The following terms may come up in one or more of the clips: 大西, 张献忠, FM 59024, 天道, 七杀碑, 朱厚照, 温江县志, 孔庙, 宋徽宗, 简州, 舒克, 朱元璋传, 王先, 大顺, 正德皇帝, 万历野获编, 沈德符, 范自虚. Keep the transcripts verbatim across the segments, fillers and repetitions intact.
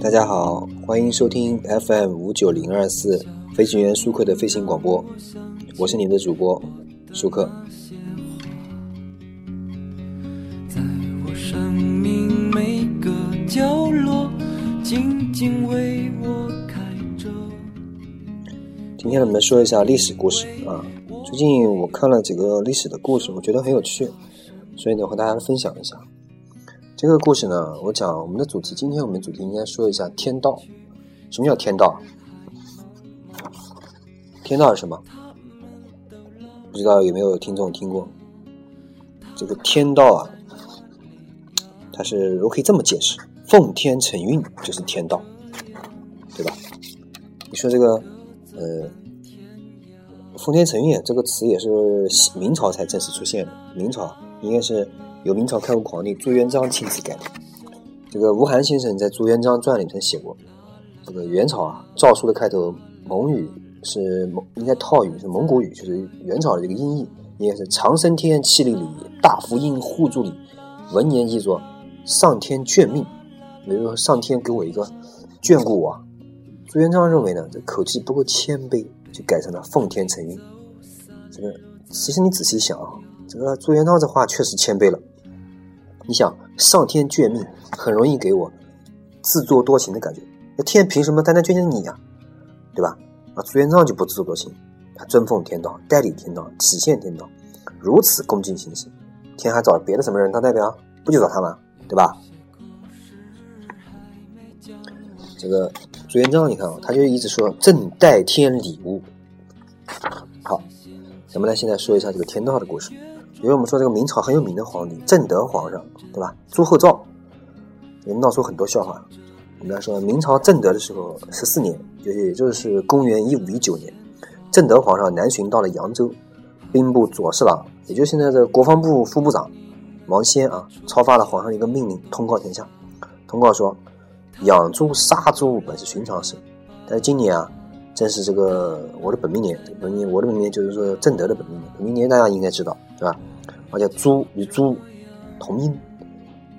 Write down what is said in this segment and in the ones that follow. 大家好，欢迎收听 F M 五九零二四 飞行员舒克的飞行广播，我是你们的主播舒克。在我生命每个角落，静静为我开着。今天我们说一下历史故事啊，最近我看了几个历史的故事，我觉得很有趣，所以呢和大家分享一下。这个故事呢，我讲我们的主题，今天我们主题应该说一下天道。什么叫天道？天道是什么？不知道有没有听众听过？这个天道啊，它是我可以这么解释，奉天承运就是天道，对吧？你说这个呃，奉天承运这个词也是明朝才正式出现的，明朝应该是由明朝开国皇帝朱元璋亲自改的。这个吴晗先生在《朱元璋传》里面写过，这个元朝啊，诏书的开头蒙语是蒙，应该套语是蒙古语，就是元朝的这个音译，应该是长生天，气力礼，大福音，互助礼。文言译作上天眷命，比如说上天给我一个眷顾我、啊。朱元璋认为呢，这口气不够谦卑，就改成了奉天承运。这个其实你仔细想啊，这个朱元璋这话确实谦卑了。你想，上天眷命很容易给我自作多情的感觉，那天凭什么单单眷恋你啊，对吧？啊，朱元璋就不自作多情，他尊奉天道，代理天道，体现天道，如此恭敬行事，天还找了别的什么人当代表？不就找他吗？对吧？这个朱元璋，你看啊、哦，他就一直说朕代天理物。好，咱们来现在说一下这个天道的故事。比如我们说这个明朝很有名的皇帝正德皇上，对吧？朱厚照也闹出很多笑话。我们来说明朝正德的时候十四年，也就是公元一五一九年，正德皇上南巡到了扬州，兵部左侍郎，也就是现在的国防部副部长王先啊，超发了皇上一个命令，通告天下，通告说养猪杀猪本是寻常事，但是今年啊正是这个我的本命年，本命我的本命年就是说正德的本命年，本命年大家应该知道，对吧？而且猪与猪同音，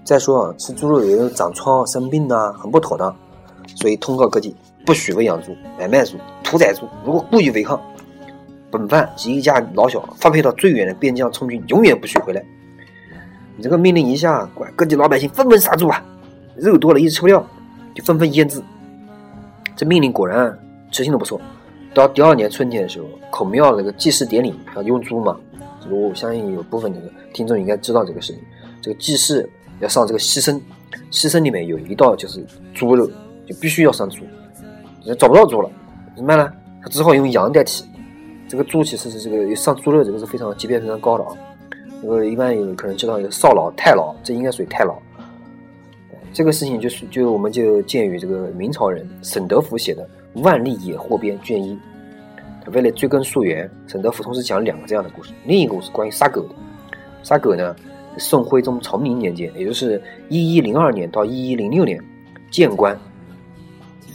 再说啊，吃猪肉也有长疮、生病呐、啊，很不妥当，所以通告各地不许喂养猪、买卖猪、屠宰猪，如果故意违抗，本犯及一家老小发配到最远的边疆充军，永远不许回来。你这个命令一下，管各地老百姓纷纷杀猪啊，肉多了一直吃不掉，就纷纷阉制。这命令果然执行的不错，到第二年春天的时候，孔庙那个祭祀典礼要用猪嘛，我相信有部分这个听众应该知道这个事情。这个祭祀要上这个牺牲，牺牲里面有一道就是猪肉，就必须要上猪，找不到猪了，怎么办呢？他只好用羊代替。这个猪其实是这个上猪肉，这个是非常级别非常高的啊。这个一般有可能知道有少老、太老，这应该属于太老。这个事情就是就我们就鉴于这个明朝人沈德符写的《万历野获编》卷一，他为了追根溯源，沈德符同时讲了两个这样的故事。另一个故事关于杀狗的，杀狗呢，宋徽宗崇宁年间，也就是一一零二年到一一零六年，谏官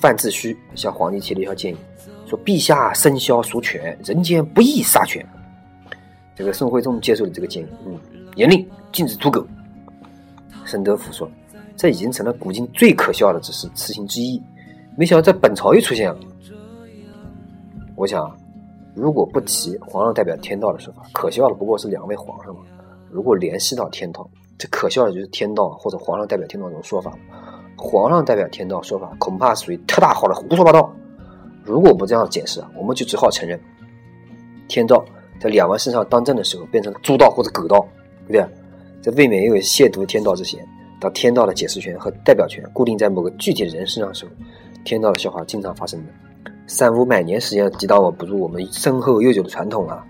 范自虚向皇帝提了一条建议，说陛下身肖属犬，人间不宜杀犬。这个宋徽宗接受了这个建议，嗯，严令禁止屠狗。沈德符说，这已经成了古今最可笑的只是事情之一。没想到在本朝又出现了。我想，如果不提皇上代表天道的说法，可笑的不过是两位皇上嘛。如果联系到天道，这可笑的就是天道或者皇上代表天道这种说法。皇上代表天道说法，恐怕属于特大号的胡说八道。如果不这样解释，我们就只好承认，天道在两岸身上当政的时候变成猪道或者狗道，对不对？这未免也有亵渎天道之嫌。当天道的解释权和代表权固定在某个具体人身上的时候，天道的笑话经常发生的。三五百年时间抵挡我不住我们深厚悠久的传统啊！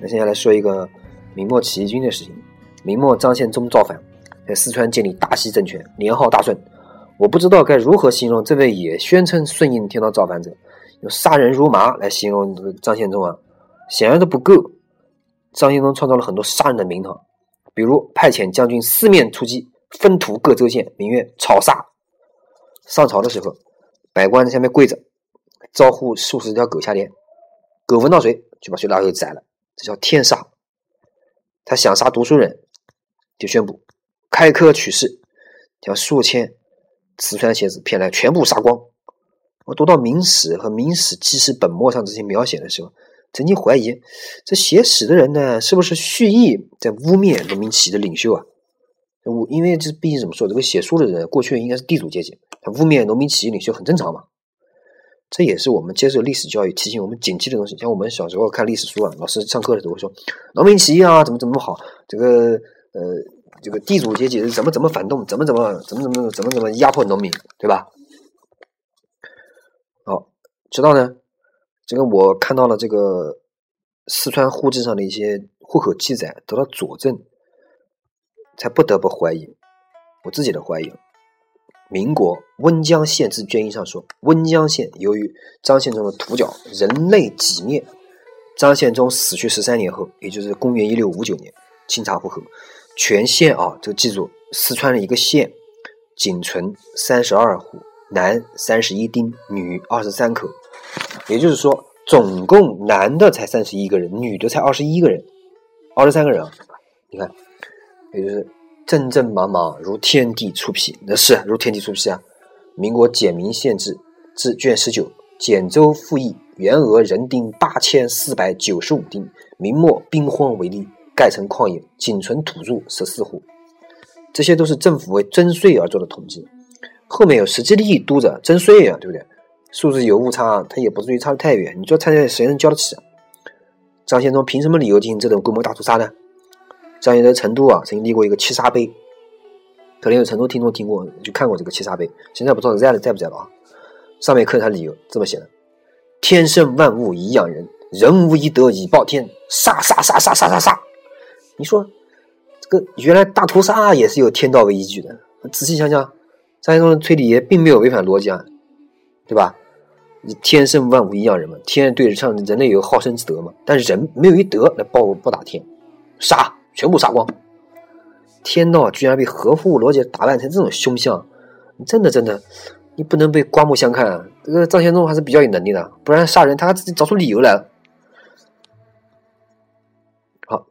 那现在来说一个明末起义军的事情。明末张献忠造反，在四川建立大西政权，年号大顺。我不知道该如何形容这位也宣称顺应天道造反者，用杀人如麻来形容张献忠啊，显然都不够。张献忠创造了很多杀人的名堂，比如派遣将军四面出击，分土各州县，名曰草杀。上朝的时候，百官在下面跪着，招呼数十条狗下田，狗闻到水就把水拉回去宰了，这叫天杀。他想杀读书人，就宣布开科取士，将数千瓷川学子骗来全部杀光。我读到明史和明史纪事本末上这些描写的时候，曾经怀疑这写史的人呢，是不是蓄意在污蔑农民起义的领袖啊？我因为这毕竟怎么说，这个写书的人过去应该是地主阶级，他污蔑农民起义领袖很正常嘛。这也是我们接受历史教育提醒我们警惕的东西。像我们小时候看历史书啊，老师上课的时候会说农民起义啊怎么怎么好，这个呃这个地主阶级怎么怎么反动，怎么怎么怎么怎么怎么怎么压迫农民，对吧？好，直到呢这个我看到了这个四川户志上的一些户口记载得到佐证，才不得不怀疑，我自己的怀疑。民国温江县志卷一上说，温江县由于张献忠的屠剿，人类几灭。张献忠死去十三年后，也就是公元一六五九年，清查户口，全县啊，这个记住，四川的一个县，仅存三十二户，男三十一丁，女二十三口。也就是说，总共男的才三十一个人，女的才二十一个人，二十三个人啊，你看。也就是正正茫茫如天地出皮，那是如天地出皮啊！民国简明县志志卷十九，简州赋役原额人丁八千四百九十五丁，明末兵荒为吏，盖成旷野，仅存土著十四户。这些都是政府为征税而做的统计，后面有实际利益督着征税啊，对不对？数字有误差，它也不至于差得太远。你说差得谁能交得起啊？张献忠凭什么理由进行这种规模大屠杀呢？张献忠成都啊，曾经立过一个七杀碑，可能有成都听众听过，就看过这个七杀碑，现在不知道在在不在了啊。上面刻他理由这么写的：天生万物以养人，人无一德以报天，杀杀杀杀杀杀杀。你说这个原来大屠杀也是有天道为依据的，仔细想想，张献忠的推理也并没有违反逻辑啊，对吧？天生万物以养人嘛，天对上人类有好生之德嘛，但人没有一德来报报答天，杀。全部杀光，天道居然被合乎逻辑打扮成这种凶相，你真的真的，你不能被刮目相看啊！这个张献忠还是比较有能力的，不然杀人他自己找出理由来了。好，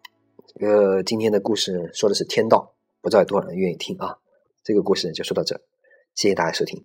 这个今天的故事说的是天道，不知道有多少人愿意听啊？这个故事就说到这，谢谢大家收听。